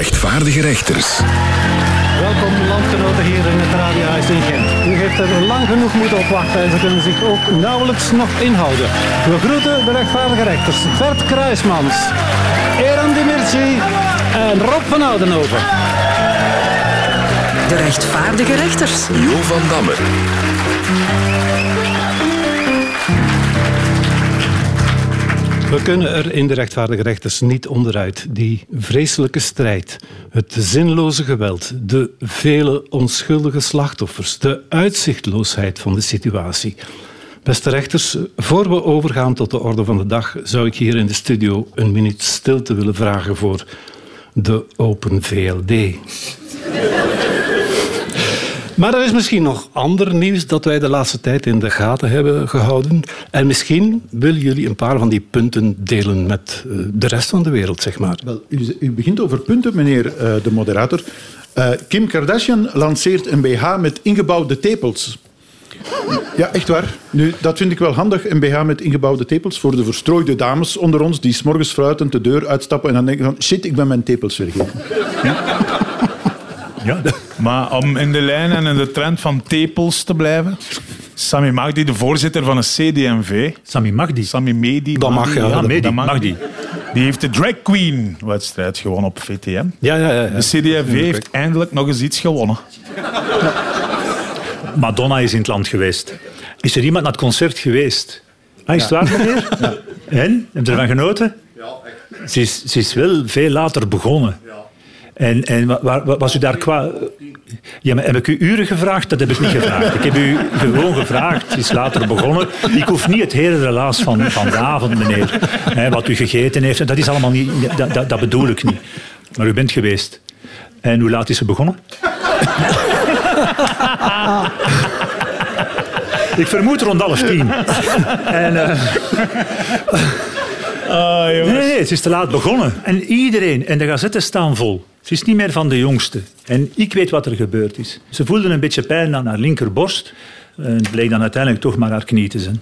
rechtvaardige rechters. Welkom landgenoten hier in het radiohuis in Gent. U heeft er lang genoeg moeten opwachten en ze kunnen zich ook nauwelijks nog inhouden. We groeten de rechtvaardige rechters Bert Kruismans, Erhan Demirci en Rob van Oudenhoven. De rechtvaardige rechters. Jo van Damme. We kunnen er in de rechtvaardige rechters niet onderuit. Die vreselijke strijd, het zinloze geweld, de vele onschuldige slachtoffers, de uitzichtloosheid van de situatie. Beste rechters, voor we overgaan tot de orde van de dag, zou ik hier in de studio een minuut stilte willen vragen voor de Open VLD. Maar er is misschien nog ander nieuws dat wij de laatste tijd in de gaten hebben gehouden. En misschien willen jullie een paar van die punten delen met de rest van de wereld, zeg maar. Wel, u begint over punten, meneer de moderator. Kim Kardashian lanceert een BH met ingebouwde tepels. Ja, echt waar. Nu, dat vind ik wel handig, een BH met ingebouwde tepels voor de verstrooide dames onder ons die 's morgens fluitend de deur uitstappen en dan denken van shit, ik ben mijn tepels vergeten. Ja. Ja, maar om in de lijn en in de trend van tepels te blijven... Sammy Mahdi, de voorzitter van een CDMV... Sammy Mahdi? Sammy Mahdi. Dat mag, ja. Dat mag die. Die heeft de drag queen-wedstrijd gewonnen op VTM. Ja. De CDMV heeft eindelijk nog eens iets gewonnen. Ja. Madonna is in het land geweest. Is er iemand naar het concert geweest? Ah, is het waar, meneer? Ja. En? Heb je ervan genoten? Ja, echt. Ze is wel veel later begonnen. Ja. En was u daar qua... Ja, maar heb ik u uren gevraagd? Dat heb ik niet gevraagd. Ik heb u gewoon gevraagd. Het is later begonnen. Ik hoef niet het hele relaas van de avond, meneer. Wat u gegeten heeft. Dat is allemaal niet... Dat bedoel ik niet. Maar u bent geweest. En hoe laat is ze begonnen? Ik vermoed rond 11:30. En... Nee, het is te laat begonnen. En iedereen, en de gazetten staan vol. Ze is niet meer van de jongste. En ik weet wat er gebeurd is. Ze voelde een beetje pijn aan haar linkerborst. En het bleek dan uiteindelijk toch maar haar knie te zijn.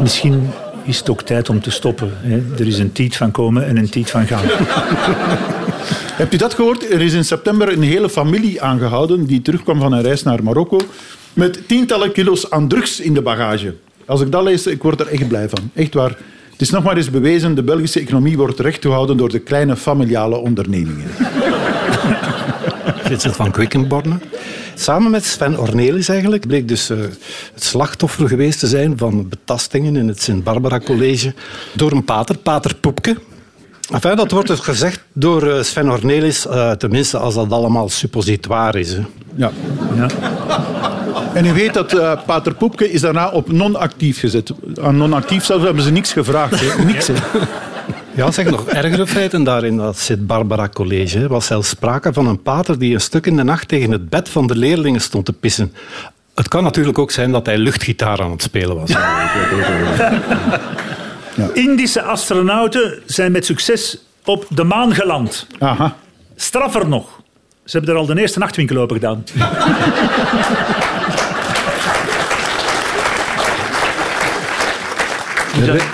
Misschien is het ook tijd om te stoppen. Hè? Er is een tijd van komen en een tijd van gaan. Hebt u dat gehoord? Er is in september een hele familie aangehouden die terugkwam van een reis naar Marokko met tientallen kilo's aan drugs in de bagage. Als ik dat lees, ik word er echt blij van. Echt waar. Het is nog maar eens bewezen, de Belgische economie wordt rechtgehouden door de kleine familiale ondernemingen. Dit is het van Quickenborne. Samen met Sven Ornelis eigenlijk bleek dus het slachtoffer geweest te zijn van betastingen in het Sint-Barbara-college door een pater, Pater Poepke. Enfin, dat wordt dus gezegd door Sven Ornelis, tenminste als dat allemaal suppositoire is. Hè. Ja. En u weet dat Pater Poepke is daarna op non-actief gezet. Aan non-actief zelfs hebben ze niks gevraagd. Hè. Niks, hè. Ja, zeg nog ergere feiten daarin. Dat Sint-Barbara-college. Er was zelfs sprake van een pater die een stuk in de nacht tegen het bed van de leerlingen stond te pissen. Het kan natuurlijk ook zijn dat hij luchtgitaar aan het spelen was. Ja. Indische astronauten zijn met succes op de maan geland. Aha. Straffer nog. Ze hebben er al de eerste nachtwinkel open gedaan.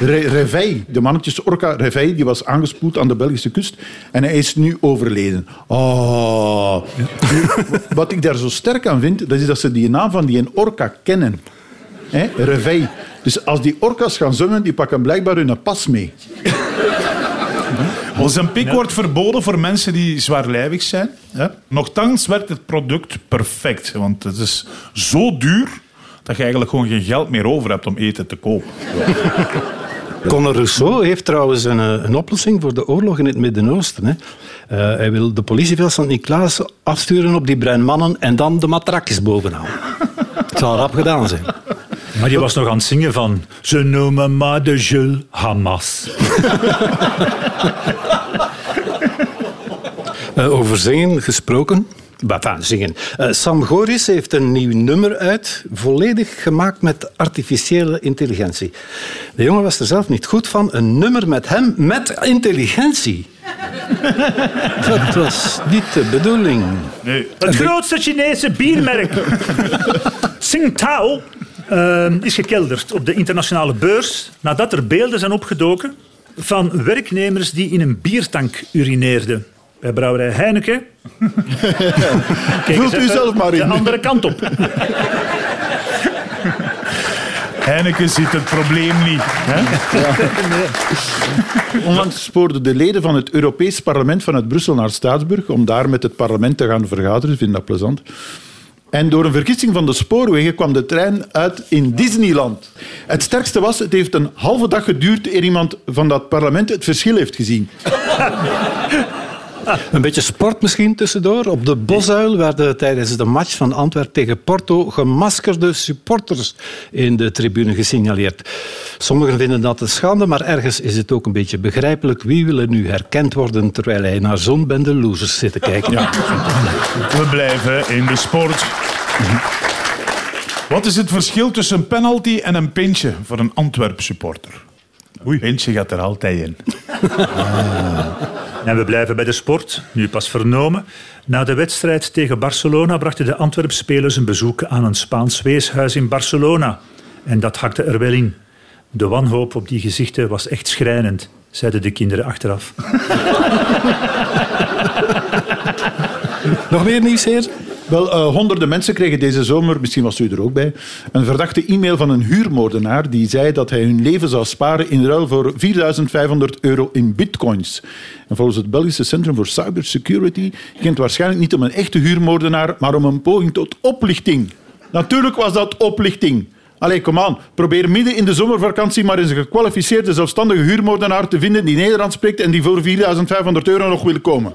Reveil, de mannetjesorka Reveil, die was aangespoeld aan de Belgische kust en hij is nu overleden. Oh. Wat ik daar zo sterk aan vind, dat is dat ze die naam van die orka kennen. Reveil. Dus als die orka's gaan zwemmen, die pakken blijkbaar hun pas mee. Ozempic wordt verboden voor mensen die zwaarlijvig zijn. Ja. Nochtans werd het product perfect, want het is zo duur dat je eigenlijk gewoon geen geld meer over hebt om eten te kopen. Ja. Conor Rousseau heeft trouwens een oplossing voor de oorlog in het Midden-Oosten. Hè. Hij wil de politievels van St. Niklaas afsturen op die bruin mannen en dan de matrakjes bovenaan. Het zal rap gedaan zijn. Maar die was nog aan het zingen van... Ze noemen me de Jules Hamas. Over zingen gesproken... Zingen. Sam Goris heeft een nieuw nummer uit, volledig gemaakt met artificiële intelligentie. De jongen was er zelf niet goed van. Een nummer met hem, met intelligentie. Dat was niet de bedoeling. Nee. Het grootste Chinese biermerk, Tsingtao, is gekelderd op de internationale beurs nadat er beelden zijn opgedoken van werknemers die in een biertank urineerden. Bij brouwerij Heineken. Vult u zelf maar in. De andere kant op. Heineken ziet het probleem niet. Hè? Ja. Nee. Onlangs spoorden de leden van het Europees Parlement vanuit Brussel naar Straatsburg om daar met het parlement te gaan vergaderen. Ik vind dat plezant. En door een vergissing van de spoorwegen kwam de trein uit in Disneyland. Het sterkste was, het heeft een halve dag geduurd eer iemand van dat parlement het verschil heeft gezien. Een beetje sport misschien tussendoor. Op de Bosuil werden tijdens de match van Antwerpen tegen Porto gemaskerde supporters in de tribune gesignaleerd. Sommigen vinden dat een schande, maar ergens is het ook een beetje begrijpelijk. Wie wil er nu herkend worden terwijl hij naar zo'n bende losers zit te kijken? Ja. We blijven in de sport. Wat is het verschil tussen een penalty en een pintje voor een Antwerp supporter? Een pintje gaat er altijd in. Ah. En we blijven bij de sport, nu pas vernomen. Na de wedstrijd tegen Barcelona brachten de Antwerpspelers een bezoek aan een Spaans weeshuis in Barcelona. En dat hakte er wel in. De wanhoop op die gezichten was echt schrijnend, zeiden de kinderen achteraf. Nog meer nieuws, heer? Wel, honderden mensen kregen deze zomer, misschien was u er ook bij, een verdachte e-mail van een huurmoordenaar die zei dat hij hun leven zou sparen in ruil voor €4.500 in bitcoins. En volgens het Belgische Centrum voor Cybersecurity ging het waarschijnlijk niet om een echte huurmoordenaar, maar om een poging tot oplichting. Natuurlijk was dat oplichting. Allee, kom aan. Probeer midden in de zomervakantie maar eens een gekwalificeerde zelfstandige huurmoordenaar te vinden die Nederlands spreekt en die voor €4.500 nog wil komen.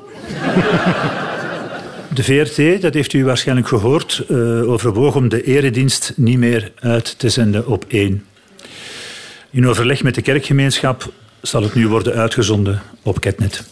De VRT, dat heeft u waarschijnlijk gehoord, overwoog om de eredienst niet meer uit te zenden op 1. In overleg met de kerkgemeenschap zal het nu worden uitgezonden op Ketnet.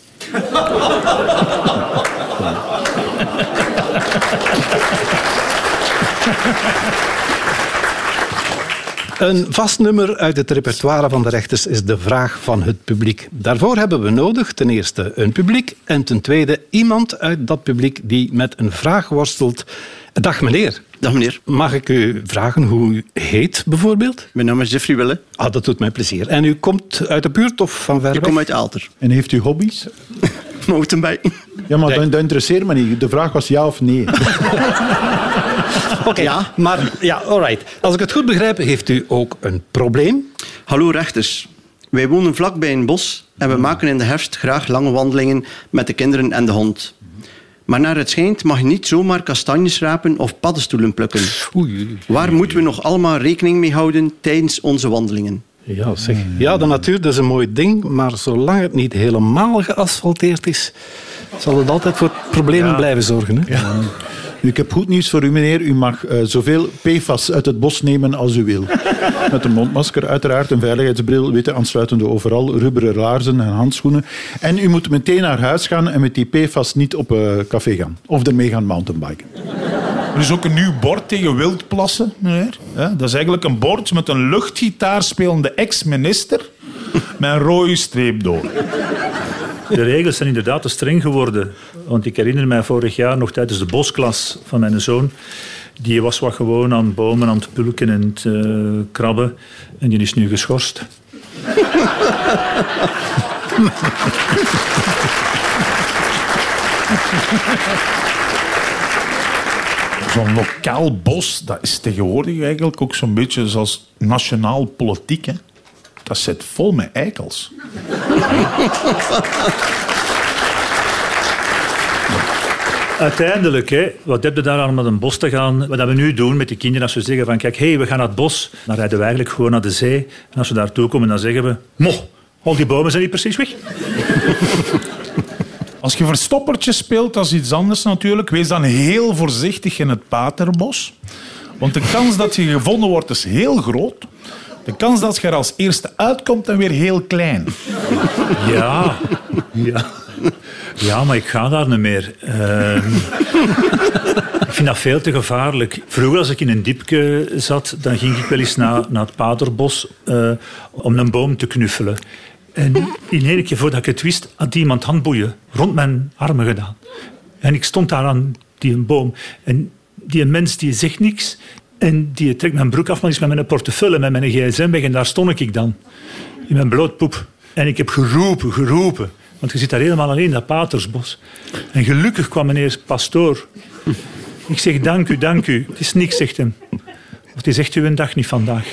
Een vast nummer uit het repertoire van de rechters is de vraag van het publiek. Daarvoor hebben we nodig ten eerste een publiek en ten tweede iemand uit dat publiek die met een vraag worstelt. Dag meneer. Dag meneer. Mag ik u vragen hoe u heet bijvoorbeeld? Mijn naam is Jeffrey Wille. Ah, dat doet mij plezier. En u komt uit de buurt of van ver weg? Ik kom uit Aalter. En heeft u hobby's? Mountainbiken. Ja, maar dat interesseert me niet. De vraag was ja of nee. Oké, ja. Maar ja, alright. Als ik het goed begrijp, heeft u ook een probleem? Hallo rechters. Wij wonen vlakbij een bos en we maken in de herfst graag lange wandelingen met de kinderen en de hond. Maar naar het schijnt mag je niet zomaar kastanjes rapen of paddenstoelen plukken. Oei. Waar moeten we nog allemaal rekening mee houden tijdens onze wandelingen? Ja, zeg. Ja, de natuur, dat is een mooi ding, maar zolang het niet helemaal geasfalteerd is, zal het altijd voor problemen blijven zorgen. Hè? Ja. Ik heb goed nieuws voor u, meneer. U mag zoveel PFAS uit het bos nemen als u wil. Met een mondmasker uiteraard, een veiligheidsbril, witte aansluitende overal, rubberen laarzen en handschoenen. En u moet meteen naar huis gaan en met die PFAS niet op café gaan. Of ermee gaan mountainbiken. Er is ook een nieuw bord tegen wildplassen, meneer. Ja, dat is eigenlijk een bord met een luchtgitaar spelende ex-minister met een rode streep door. De regels zijn inderdaad te streng geworden. Want ik herinner mij vorig jaar nog tijdens de bosklas van mijn zoon. Die was wat gewoon aan bomen, aan het pulken en het krabben. En die is nu geschorst. Zo'n lokaal bos, dat is tegenwoordig eigenlijk ook zo'n beetje zoals nationaal politiek, hè. Dat zit vol met eikels. Uiteindelijk, hè, wat heb je daar aan met een bos te gaan? Wat we nu doen met de kinderen, als we zeggen van kijk, hey, we gaan naar het bos, dan rijden we eigenlijk gewoon naar de zee. En als we daartoe komen, dan zeggen we, moh, al die bomen zijn niet precies weg. Als je verstoppertjes speelt, dat is iets anders natuurlijk. Wees dan heel voorzichtig in het Paterbos. Want de kans dat je gevonden wordt is heel groot. De kans dat je er als eerste uitkomt en weer heel klein. Ja. Ja. Ja, maar ik ga daar niet meer. Ik vind dat veel te gevaarlijk. Vroeger, als ik in een diepke zat, dan ging ik wel eens naar het Paterbos om een boom te knuffelen. En in één keer, voordat ik het wist, had iemand handboeien rond mijn armen gedaan. En ik stond daar aan die boom. En die mens die zegt niks. En die trekt mijn broek af, maar is met mijn portefeuille, met mijn gsm weg. En daar stond ik dan. In mijn blootpoep. En ik heb geroepen. Want je zit daar helemaal alleen, dat Paterbos. En gelukkig kwam meneer Pastoor. Ik zeg, dank u. Het is niks, zegt hem. Want hij zegt, uw dag niet vandaag.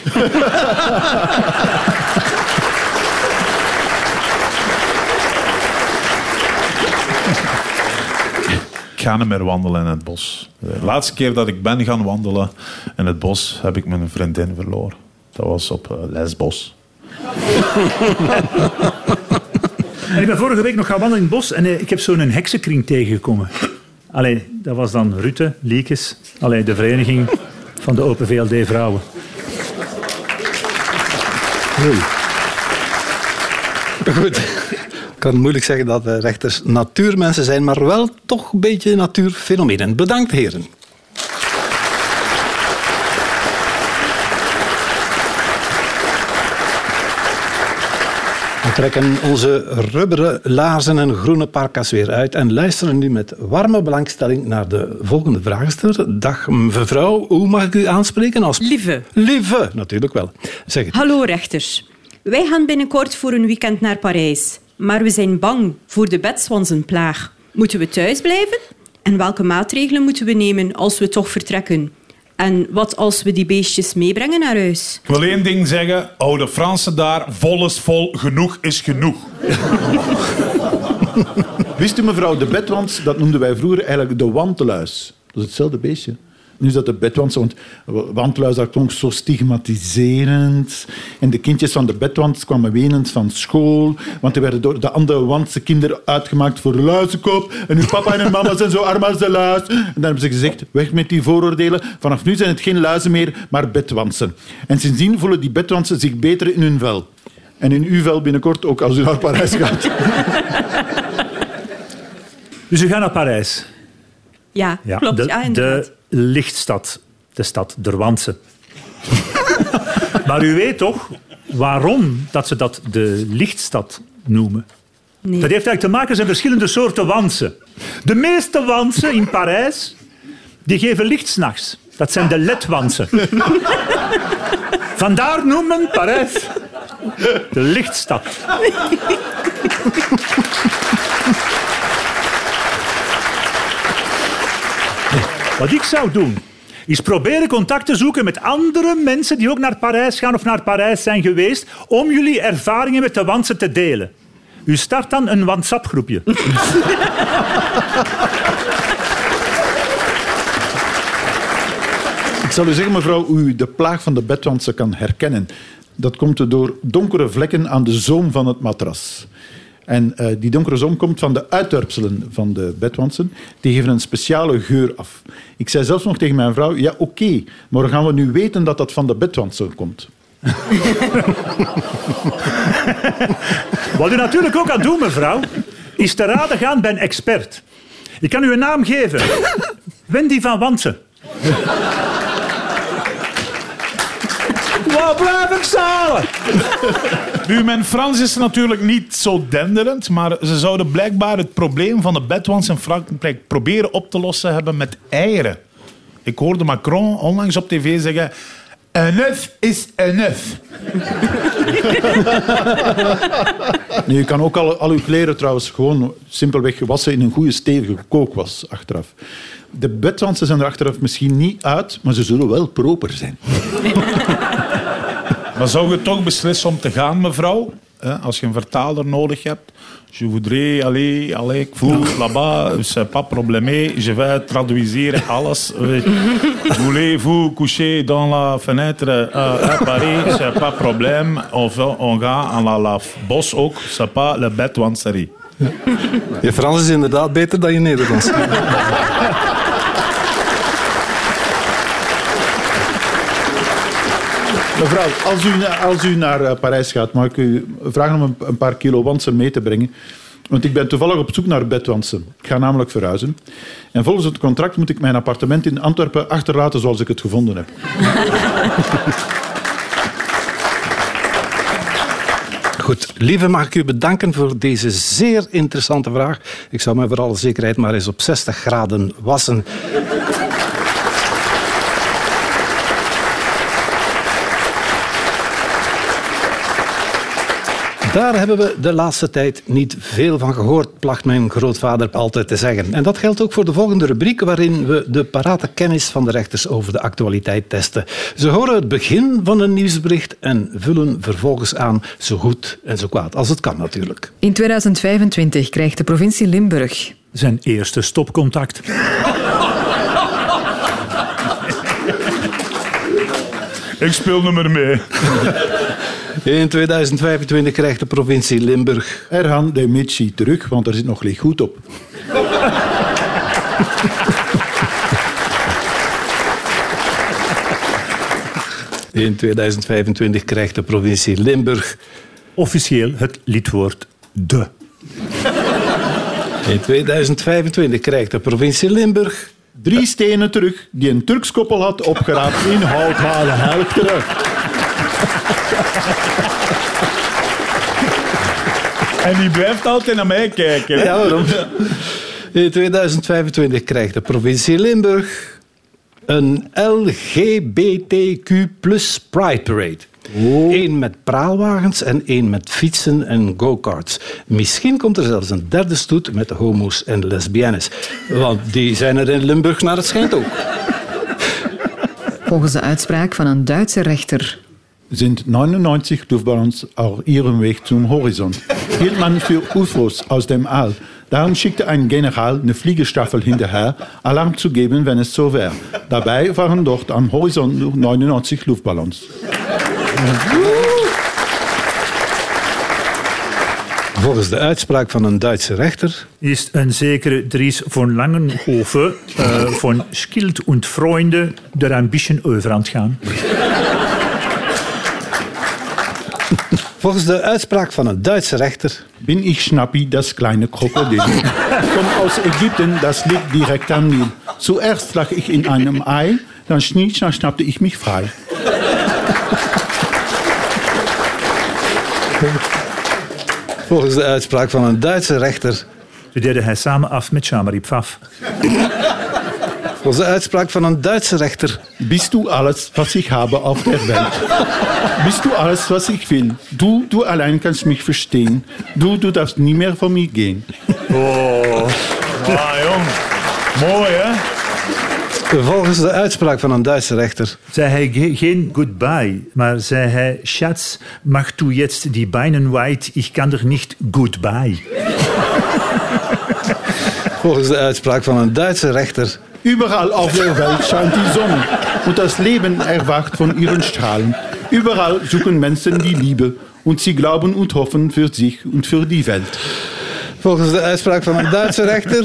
Ik ga niet meer wandelen in het bos. De laatste keer dat ik ben gaan wandelen in het bos, heb ik mijn vriendin verloren. Dat was op Lesbos. En ik ben vorige week nog gaan wandelen in het bos en ik heb zo'n heksenkring tegengekomen. Allee, dat was dan Rutte, Liekes, allee, de vereniging van de Open VLD vrouwen. Goed. Ik kan moeilijk zeggen dat de rechters natuurmensen zijn, maar wel toch een beetje natuurfenomenen. Bedankt, heren. We trekken onze rubberen laarzen en groene parkas weer uit en luisteren nu met warme belangstelling naar de volgende vraagster. Dag mevrouw, hoe mag ik u aanspreken als... Lieve. Lieve, natuurlijk wel. Zeg het. Hallo rechters. Wij gaan binnenkort voor een weekend naar Parijs, maar we zijn bang voor de bedswanzenplaag. Moeten we thuis blijven? En welke maatregelen moeten we nemen als we toch vertrekken? En wat als we die beestjes meebrengen naar huis? Ik wil één ding zeggen. Oude Fransen daar. Vol is vol. Genoeg is genoeg. Wist u, mevrouw, de bedwans, dat noemden wij vroeger eigenlijk de wanteluis. Dat is hetzelfde beestje. Nu is dat de bedwans, want wandluis, dat klonk zo stigmatiserend. En de kindjes van de bedwans kwamen wenend van school, want die werden door de andere wantse kinderen uitgemaakt voor luizenkop. En hun papa en hun mama zijn zo arm als de luis. En dan hebben ze gezegd, weg met die vooroordelen. Vanaf nu zijn het geen luizen meer, maar bedwansen. En sindsdien voelen die bedwansen zich beter in hun vel. En in uw vel binnenkort ook, als u naar Parijs gaat. Dus u gaat naar Parijs? Ja, klopt. Inderdaad. Lichtstad, de stad der wansen. Maar u weet toch waarom dat ze dat de lichtstad noemen? Nee. Dat heeft eigenlijk te maken met verschillende soorten wansen. De meeste wansen in Parijs die geven licht 's nachts. Dat zijn de ledwansen. Vandaar noemen Parijs de lichtstad. Wat ik zou doen, is proberen contact te zoeken met andere mensen die ook naar Parijs gaan of naar Parijs zijn geweest, om jullie ervaringen met de wansen te delen. U start dan een WhatsApp-groepje. Ik zal u zeggen, mevrouw, hoe u de plaag van de bedwansen kan herkennen. Dat komt door donkere vlekken aan de zoom van het matras. En die donkere zon komt van de uitwerpselen van de bedwansen. Die geven een speciale geur af. Ik zei zelfs nog tegen mijn vrouw, ja oké, maar gaan we nu weten dat dat van de bedwansen komt? Wat u natuurlijk ook aan doen, mevrouw, is te raden gaan bij een expert. Ik kan u een naam geven. Wendy van Wansen. Wat blijf ik zalen? Nu, mijn Frans is natuurlijk niet zo denderend, maar ze zouden blijkbaar het probleem van de bedwans in Frankrijk proberen op te lossen hebben met eieren. Ik hoorde Macron onlangs op tv zeggen... Een uf is een uf. Nu, je kan ook al uw kleren trouwens gewoon simpelweg wassen in een goede stevige kookwas achteraf. De bedwansen zijn er achteraf misschien niet uit, maar ze zullen wel proper zijn. Maar zou je toch beslissen om te gaan, mevrouw? Als je een vertaler nodig hebt. Je voudrais aller, allez, ik voel, là-bas, c'est pas problemé. Je vais traduire alles. Voulez-vous coucher dans la fenêtre à Paris? C'est pas problème. On gaat à la bos ook. C'est pas le bedwanserie. Je Frans is inderdaad beter dan je Nederlands. Mevrouw, als u naar Parijs gaat, mag ik u vragen om een paar kilo wansen mee te brengen? Want ik ben toevallig op zoek naar bedwansen. Ik ga namelijk verhuizen. En volgens het contract moet ik mijn appartement in Antwerpen achterlaten zoals ik het gevonden heb. Goed, lieve, mag ik u bedanken voor deze zeer interessante vraag. Ik zou mij voor alle zekerheid maar eens op 60 graden wassen. Daar hebben we de laatste tijd niet veel van gehoord, placht mijn grootvader altijd te zeggen. En dat geldt ook voor de volgende rubriek, waarin we de parate kennis van de rechters over de actualiteit testen. Ze horen het begin van een nieuwsbericht en vullen vervolgens aan zo goed en zo kwaad als het kan natuurlijk. In 2025 krijgt de provincie Limburg zijn eerste stopcontact. Ik speel nummer mee. In 2025 krijgt de provincie Limburg Erhan Demirci terug, want er zit nog goed op. In 2025 krijgt de provincie Limburg officieel het lidwoord de. In 2025 krijgt de provincie Limburg 3 stenen terug die een Turks koppel had opgeraapt in Houthalen Helchteren. En die blijft altijd naar mij kijken. Hè? Ja, waarom? In 2025 krijgt de provincie Limburg een LGBTQ plus Pride Parade. Oh. 1 met praalwagens en 1 met fietsen en go-karts. Misschien komt er zelfs een derde stoet met homo's en lesbiennes. Want die zijn er in Limburg naar het schijnt ook. Volgens de uitspraak van een Duitse rechter sind 99 Luftballons auf ihrem Weg zum Horizont. Hielt man für UFOs aus dem All. Darum schickte ein General eine Fliegestaffel hinterher, Alarm zu geben, wenn es so wäre. Dabei waren dort am Horizont 99 Luftballons. Volgens de uitspraak van een Duitse rechter is een zekere Dries van Langenhoven van Schild und Freunde er een beetje over aan het gaan. Volgens de uitspraak van een Duitse rechter bin ich Schnappi, das kleine Krokodil. Ich komme aus Ägypten, das liegt direkt am Nil. Zuerst lag ich in einem Ei, dann schnappte ich mich frei. Volgens de uitspraak van een Duitse rechter studeerde hij samen af met Shamarib Pfaff. Volgens de uitspraak van een Duitse rechter bist du alles was ich habe auf der Welt. Bist du alles was ich will. Du allein kannst mich verstehen. Du darfst nie mehr von mir gehen. Oh, ah, jong. Mooi, hè? Volgens de uitspraak van een Duitse rechter zei hij geen goodbye, maar zei hij: Schatz, mach du jetzt die Beinen weit, ich kann dich nicht goodbye. Volgens de uitspraak van een Duitse rechter: Überall auf der Welt scheint die Sonne und das Leben erwacht von ihren Strahlen. Überall suchen Menschen die Liebe und sie glauben und hoffen für sich und für die Welt. Volgens de uitspraak van een Duitse rechter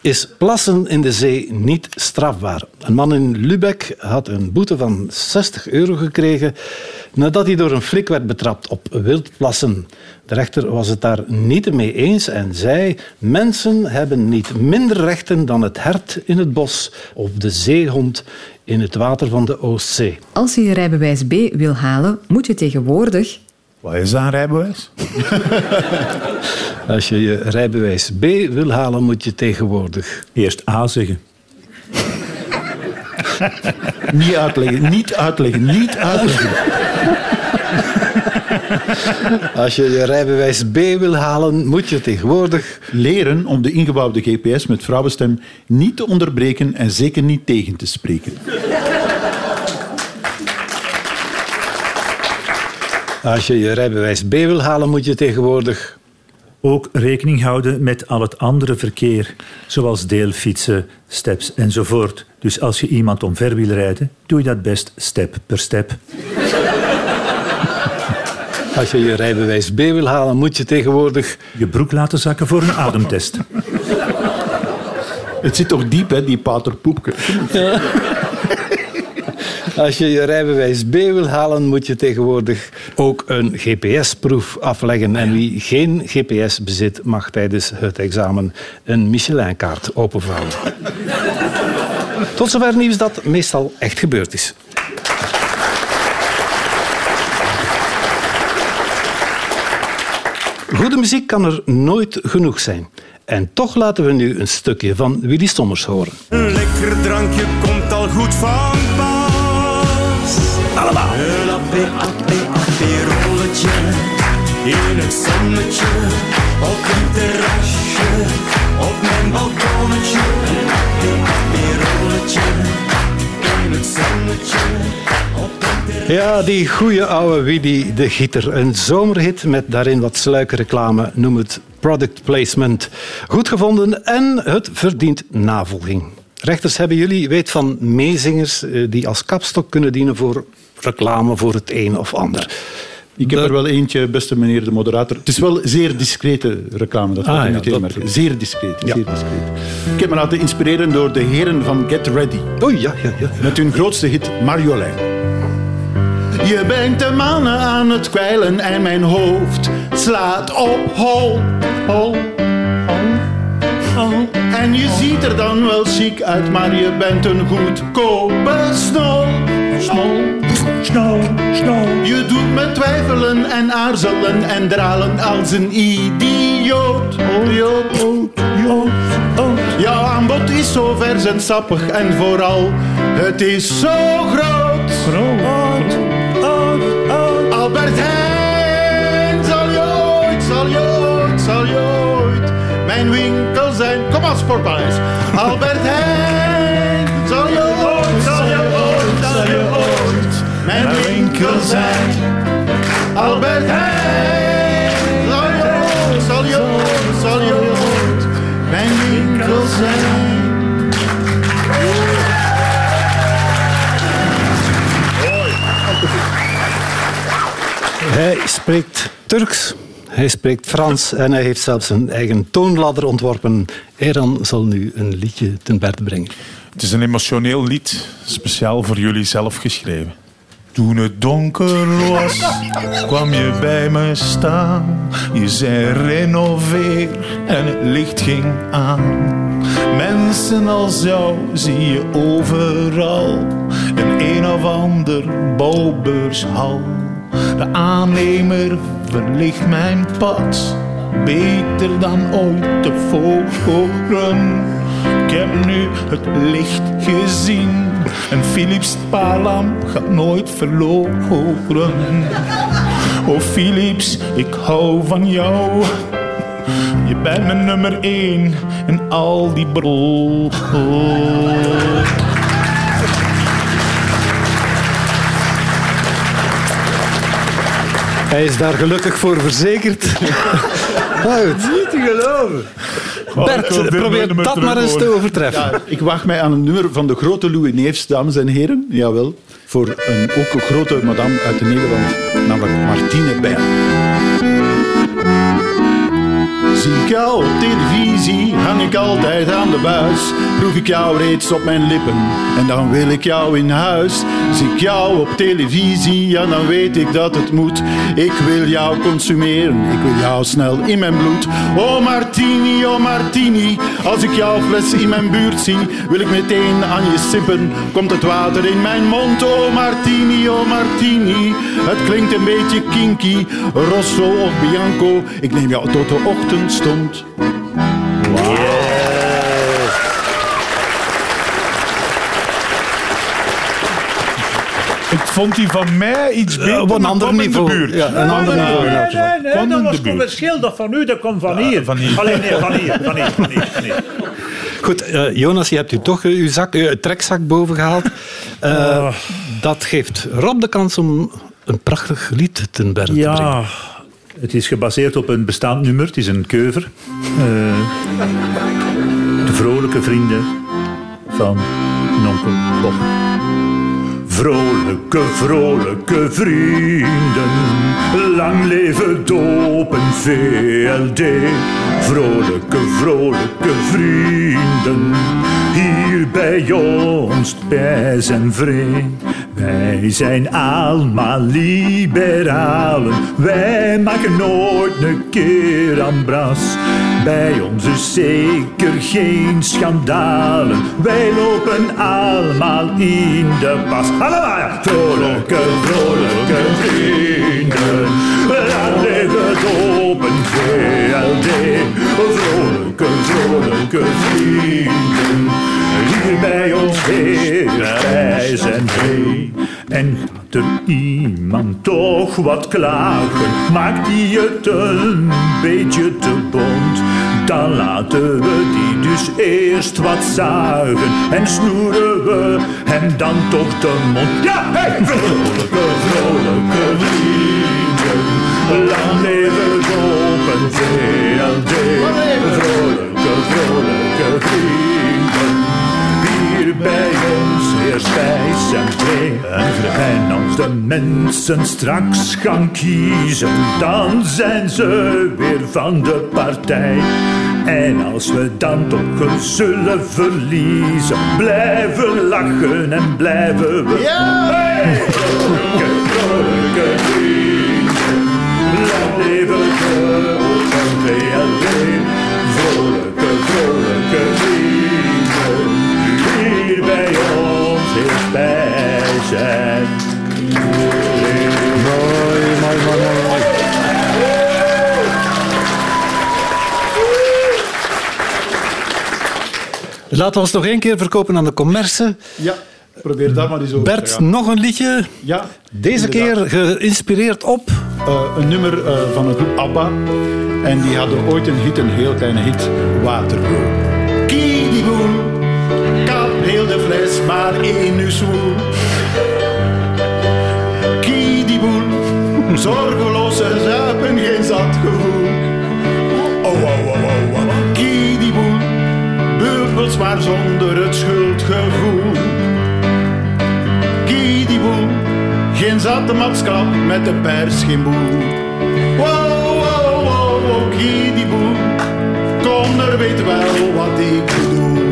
is plassen in de zee niet strafbaar. Een man in Lübeck had een boete van €60 gekregen nadat hij door een flik werd betrapt op wildplassen. De rechter was het daar niet mee eens en zei: mensen hebben niet minder rechten dan het hert in het bos of de zeehond in het water van de Oostzee. Als je rijbewijs B wil halen, moet je tegenwoordig... Wat is dat, rijbewijs? Als je je rijbewijs B wil halen, moet je tegenwoordig... Eerst A zeggen. Niet uitleggen, niet uitleggen, niet uitleggen. Als je je rijbewijs B wil halen, moet je tegenwoordig... Leren om de ingebouwde GPS met vrouwenstem niet te onderbreken en zeker niet tegen te spreken. Als je je rijbewijs B wil halen, moet je tegenwoordig... Ook rekening houden met al het andere verkeer, zoals deelfietsen, steps enzovoort. Dus als je iemand omver wil rijden, doe je dat best step per step. Als je je rijbewijs B wil halen, moet je tegenwoordig... Je broek laten zakken voor een ademtest. Het zit toch diep, hè, die Pater Poepke. Ja. Als je je rijbewijs B wil halen, moet je tegenwoordig ook een GPS-proef afleggen. En wie geen GPS bezit, mag tijdens het examen een Michelinkaart openvouwen. Tot zover nieuws dat meestal echt gebeurd is. Goede muziek kan er nooit genoeg zijn. En toch laten we nu een stukje van Willy Sommers horen. Een lekker drankje komt al goed van pas. Allemaal. Een appé, appé, appé, rolletje. in het zonnetje, op een terrasje, op mijn balkonnetje, in een weerolletje, in het zonnetje. Ja, die goeie oude Willy de Gieter. Een zomerhit met daarin wat sluikreclame. Noem het product placement. Goed gevonden en het verdient navolging. Rechters, hebben jullie weet van meezingers die als kapstok kunnen dienen voor reclame voor het een of ander? Ik heb er wel eentje, beste meneer de moderator. Het is wel zeer discrete reclame, dat wil ik meteen merken. Zeer discreet, ja. Zeer discreet. Ik heb me laten inspireren door de heren van Get Ready. Oh ja, ja, ja. Met hun grootste hit Marjolein. Je bent de mannen aan het kwijlen en mijn hoofd slaat op hol, hol, hol, hol. En je ziet er dan wel chic uit, maar je bent een goedkope snol, snol, snol, snol. Je doet me twijfelen en aarzelen en dralen als een idioot, idioot, idioot. Jouw aanbod is zo vers en sappig en vooral, het is zo groot, groot. Albert Heijn, zal je ooit mijn winkel zijn. Kom maar, sportpaleis. Albert Heijn, zal je ooit mijn winkel zijn. Albert Heijn, zal je ooit mijn winkel zijn. Hij spreekt Turks, hij spreekt Frans en hij heeft zelfs een eigen toonladder ontworpen. Erhan zal nu een liedje ten berde brengen. Het is een emotioneel lied, speciaal voor jullie zelf geschreven. Toen het donker was, kwam je bij me staan. Je zei renoveer en het licht ging aan. Mensen als jou zie je overal in een of ander bouwbeurshal. De aannemer verlicht mijn pad, beter dan ooit tevoren. Ik heb nu het licht gezien, een Philips spaarlamp gaat nooit verloren. Oh Philips, ik hou van jou, je bent mijn nummer 1 in al die brol. Hij is daar gelukkig voor verzekerd. Niet te geloven. Bert, probeer dat maar eens te overtreffen. Ja, ik wacht mij aan een nummer van de grote Louis Neefs, dames en heren. Jawel. Voor een ook een grote madame uit Nederland, namelijk Martini bij. Zie ik jou op televisie, hang ik altijd aan de buis. Proef ik jou reeds op mijn lippen en dan wil ik jou in huis. Zie ik jou op televisie, ja dan weet ik dat het moet. Ik wil jou consumeren, ik wil jou snel in mijn bloed. Oh Martini, als ik jouw fles in mijn buurt zie, wil ik meteen aan je sippen, komt het water in mijn mond. Oh Martini, het klinkt een beetje kinky, Rosso of Bianco, ik neem jou tot de ochtend. Stond. Wow. Yeah. Ik vond die van mij iets beter dan van in de buurt. Ja, een ander niveau. Nee, dat was commercieel. Dat van u, dat komt van hier. Alleen nee, van hier. Goed, Jonas, je hebt u toch uw trekzak boven gehaald. Dat geeft Rob de kans om een prachtig lied ten berde te brengen. Het is gebaseerd op een bestaand nummer. Het is een cover. De vrolijke vrienden van Nonkel Bob. Vrolijke, vrolijke vrienden. Lang leven de Open VLD. Vrolijke, vrolijke vrienden. Hier bij ons, bij zijn vriend. Wij zijn allemaal liberalen, wij maken nooit een keer aan bras. Bij ons is zeker geen schandalen, wij lopen allemaal in de pas. Allemaal ja! Vrolijke, vrolijke vrienden, laat leven het Open VLD. Vrolijke, vrolijke vrienden, hier bij ons heer, wij zijn vrij. En de iemand toch wat klagen? Maakt die het een beetje te bont? Dan laten we die dus eerst wat zagen en snoeren we hem dan toch de mond. Ja, hey! Vrolijke, vrolijke lieden, lang leven Open VLD. Vrolijke, vrolijke vrienden, hier bij ons heerst wijs en vrede. En als de mensen straks gaan kiezen, dan zijn ze weer van de partij. En als we dan toch eens zullen verliezen, blijven lachen en blijven we... Ja! Hey! Vrolijke, vrolijke vrienden, lang leven de Open VLD. Vrolijke, vrolijke vrienden, hier bij ons is bij zijn. Mooi, mooi, mooi, mooi, mooi. Laten we ons nog één keer verkopen aan de commerce. Ja, probeer daar maar eens over Bert, te gaan. Nog een liedje. Ja, deze inderdaad. Keer geïnspireerd op... een nummer van een groep ABBA. En die hadden ooit een hit, een heel kleine hit. Waterboom. Kiediboom. Kap heel de fles maar in uw zwoel. Kiediboom. Zorgeloos en zuipen, geen zat gevoel. Oh, oh, oh, oh, oh. Bubbels maar zonder het schuldgevoel. Kiedieboel, geen zatte matskap met de pers, geen boel. Wow, wow, wow, wow, kiedieboel, Conor weet wel wat ik bedoel.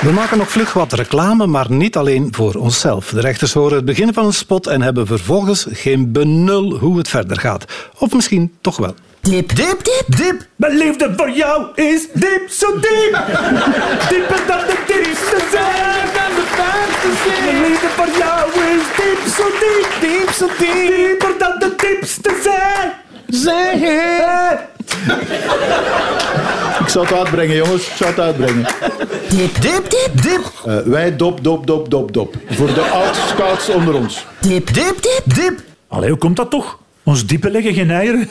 We maken nog vlug wat reclame, maar niet alleen voor onszelf. De rechters horen het begin van een spot en hebben vervolgens geen benul hoe het verder gaat. Of misschien toch wel. Dip, dip, dip, dip. Mijn liefde voor jou is diep, zo diep. Dieper dan de diepste zijn, dan de vijfste zin. Mijn liefde voor jou is diep, zo diep, diep, zo diep. Dieper dan de diepste zijn, zijn. Ik zou het uitbrengen, jongens. Ik zou het uitbrengen. Dip, dip, dip, dip. Wij dop, dop, dop, dop, dop. Voor de oud-scouts onder ons. Dip, dip, dip, dip. Allee, hoe komt dat toch? Ons diepen leggen geen eieren.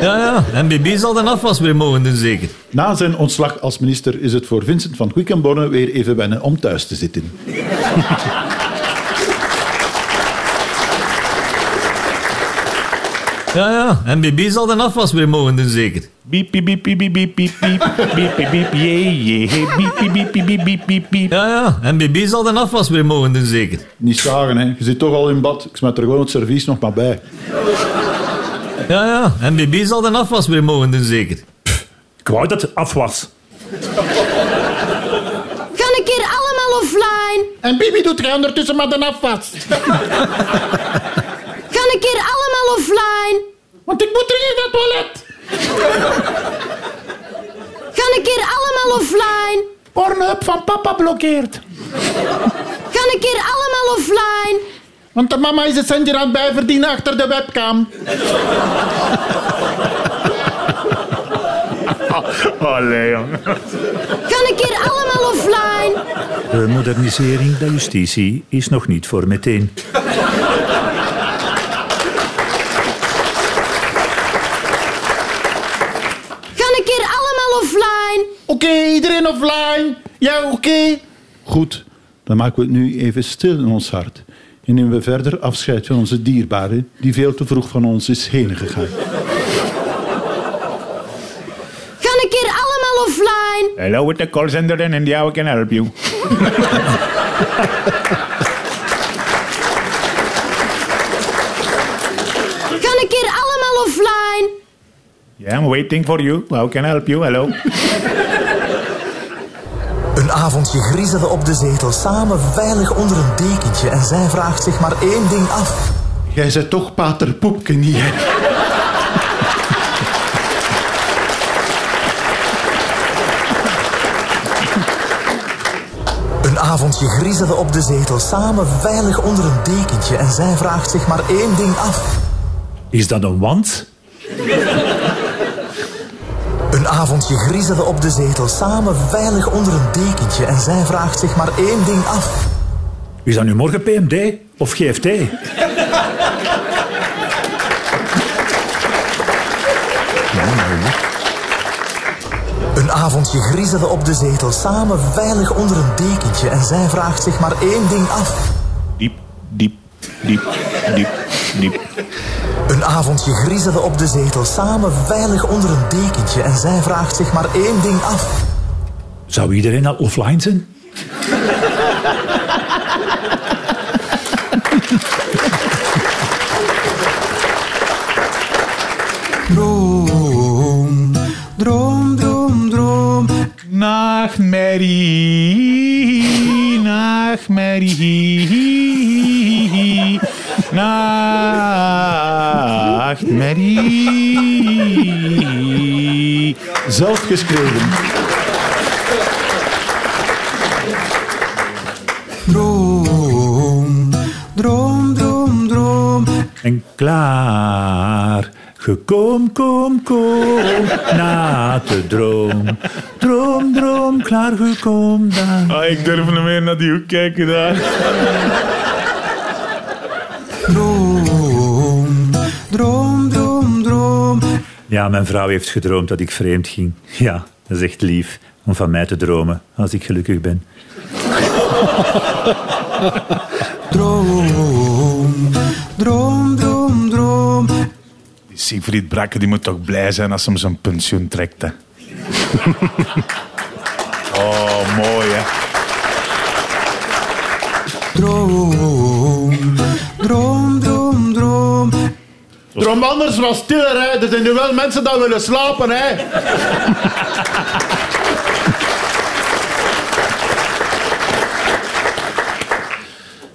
Ja, ja. MBB zal de afwas weer mogen doen, zeker. Na zijn ontslag als minister is het voor Vincent van Gouik en Borne weer even wennen om thuis te zitten. Ja, ja. MBB zal de afwas weer mogen doen, zeker. Biep, biep, biep, biep, biep, biep, biep, biep, biep, biep, jee, biep, biep, biep, biep, biep, biep. Ja, ja. MBB zal de afwas weer mogen doen, zeker. Niet zagen, hè. Je zit toch al in bad. Ik smet er gewoon het servies nog maar bij. Ja, ja. MBB zal de afwas weer mogen doen, zeker. Pff, ik wou dat het afwas. Gaan een keer allemaal offline. En Bibi doet gij ondertussen maar de afwas. Gaan een keer allemaal offline. Want ik moet terug in dat toilet. Gaan een keer allemaal offline. Pornhub van papa blokkeert. Gaan een keer allemaal offline. Want de mama is het centje aan het bijverdienen achter de webcam. Allee, jongen. Gaan een keer allemaal offline. De modernisering der justitie is nog niet voor meteen. Oké, iedereen offline. Ja, oké. Goed, dan maken we het nu even stil in ons hart. En nemen we verder afscheid van onze dierbare, die veel te vroeg van ons is heen gegaan. Gaan een keer allemaal offline. Hello with the call center in India, we can help you. Gaan een keer allemaal offline. Yeah, I'm waiting for you. How can I help you? Hello. Een avondje griezelen op de zetel, samen veilig onder een dekentje. En zij vraagt zich maar één ding af. Jij bent toch Pater Poepke niet, hè? Een avondje griezelen op de zetel, samen veilig onder een dekentje. En zij vraagt zich maar één ding af. Is dat een wand? Een avondje griezelen op de zetel, samen veilig onder een dekentje. En zij vraagt zich maar één ding af. Is dat nu morgen PMD of GFT? Een avondje griezelen op de zetel, samen veilig onder een dekentje. En zij vraagt zich maar één ding af. Diep, diep, diep, diep, diep. Een avondje griezelen op de zetel, samen veilig onder een dekentje. En zij vraagt zich maar één ding af. Zou iedereen al offline zijn? Droom, droom, droom, droom. Nachtmerrie, nachtmerrie. Nachtmerrie. Zelf geschreven. Droom, droom, droom, droom. En klaar. Gekom, kom, kom, na de droom. Droom, droom, klaar, gekom, daar. Ah, ik durf niet meer naar die hoek kijken, daar. Droom, droom, droom, droom. Ja, mijn vrouw heeft gedroomd dat ik vreemd ging. Ja, dat is echt lief om van mij te dromen, als ik gelukkig ben. Droom, droom, droom, droom. Die Siegfried Brakke, die moet toch blij zijn als hem zijn pensioen trekt, hè? Oh, mooi, hè? Droom, droom, droom, droom. Droom anders was stiller, hè? Er zijn nu wel mensen die willen slapen, hè?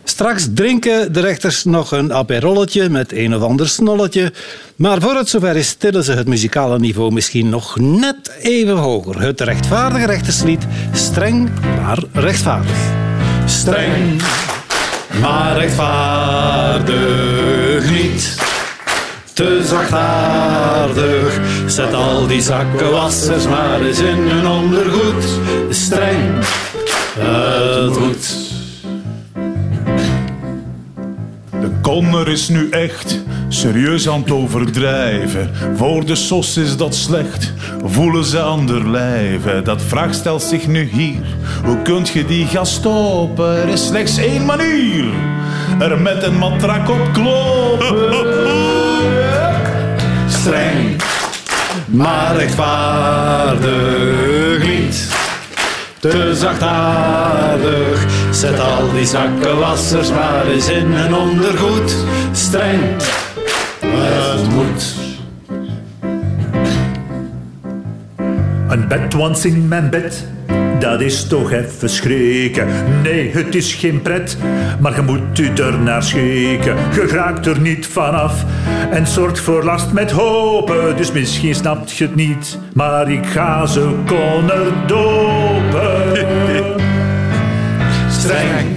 Straks drinken de rechters nog een aperolletje met een of ander snolletje. Maar voor het zover is, tillen ze het muzikale niveau misschien nog net even hoger. Het rechtvaardige rechterslied, streng maar rechtvaardig. Streng, maar rechtvaardig niet. Te zachtaardig, zet al die zakkenwassers maar eens in hun ondergoed. Streng, het moet. Conor is nu echt serieus aan het overdrijven. Voor de SOS is dat slecht, voelen ze aan der lijven. Dat vraag stelt zich nu hier, hoe kunt je die gast stoppen? Er is slechts één manier, er met een matrak op kloppen. Streng, maar rechtvaardig niet. Te zachtaardig, zet al die zakkenwassers maar eens in hun ondergoed. Streng, het moet. Een bedwans in mijn bed, dat is toch even schrikken. Nee, het is geen pret, maar je moet u er naar schikken. Je raakt er niet vanaf en zorgt voor last met hopen. Dus misschien snapt je het niet, maar ik ga ze konnen dopen. Streng,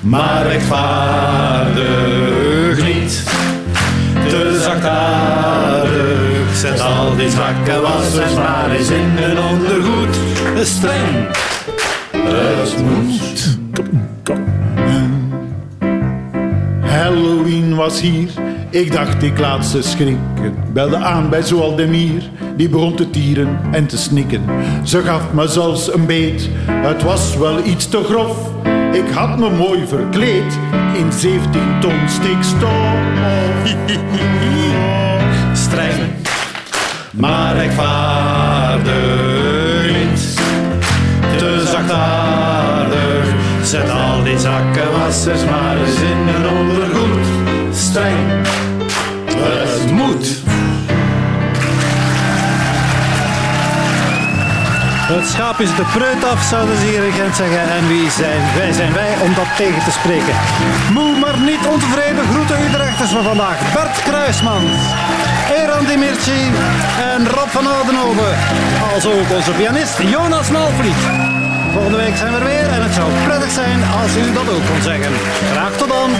maar rechtvaardig niet. Te zachtaardig, zet al die zakkenwassers maar eens in hun ondergoed. Streng, het moet. Halloween was hier, ik dacht ik laat ze schrikken. Belde aan bij Zoal Demir, die begon te tieren en te snikken. Ze gaf me zelfs een beet, het was wel iets te grof. Ik had me mooi verkleed in 17 ton stikstof. Streng, maar rechtvaardig niet. Te zachtaardig, zet al die zakkenwassers maar eens in hun ondergoed. Streng, het moet. Het schaap is de preut af, zouden ze hier in Gent zeggen. En wie zijn wij om dat tegen te spreken? Moe, maar niet ontevreden, groeten u de rechters van vandaag. Bert Kruismans, Erhan Demirci en Rob van Oudenhoven. Als ook onze pianist Jonas Nalvliet. Volgende week zijn we er weer en het zou prettig zijn als u dat ook kon zeggen. Graag tot dan.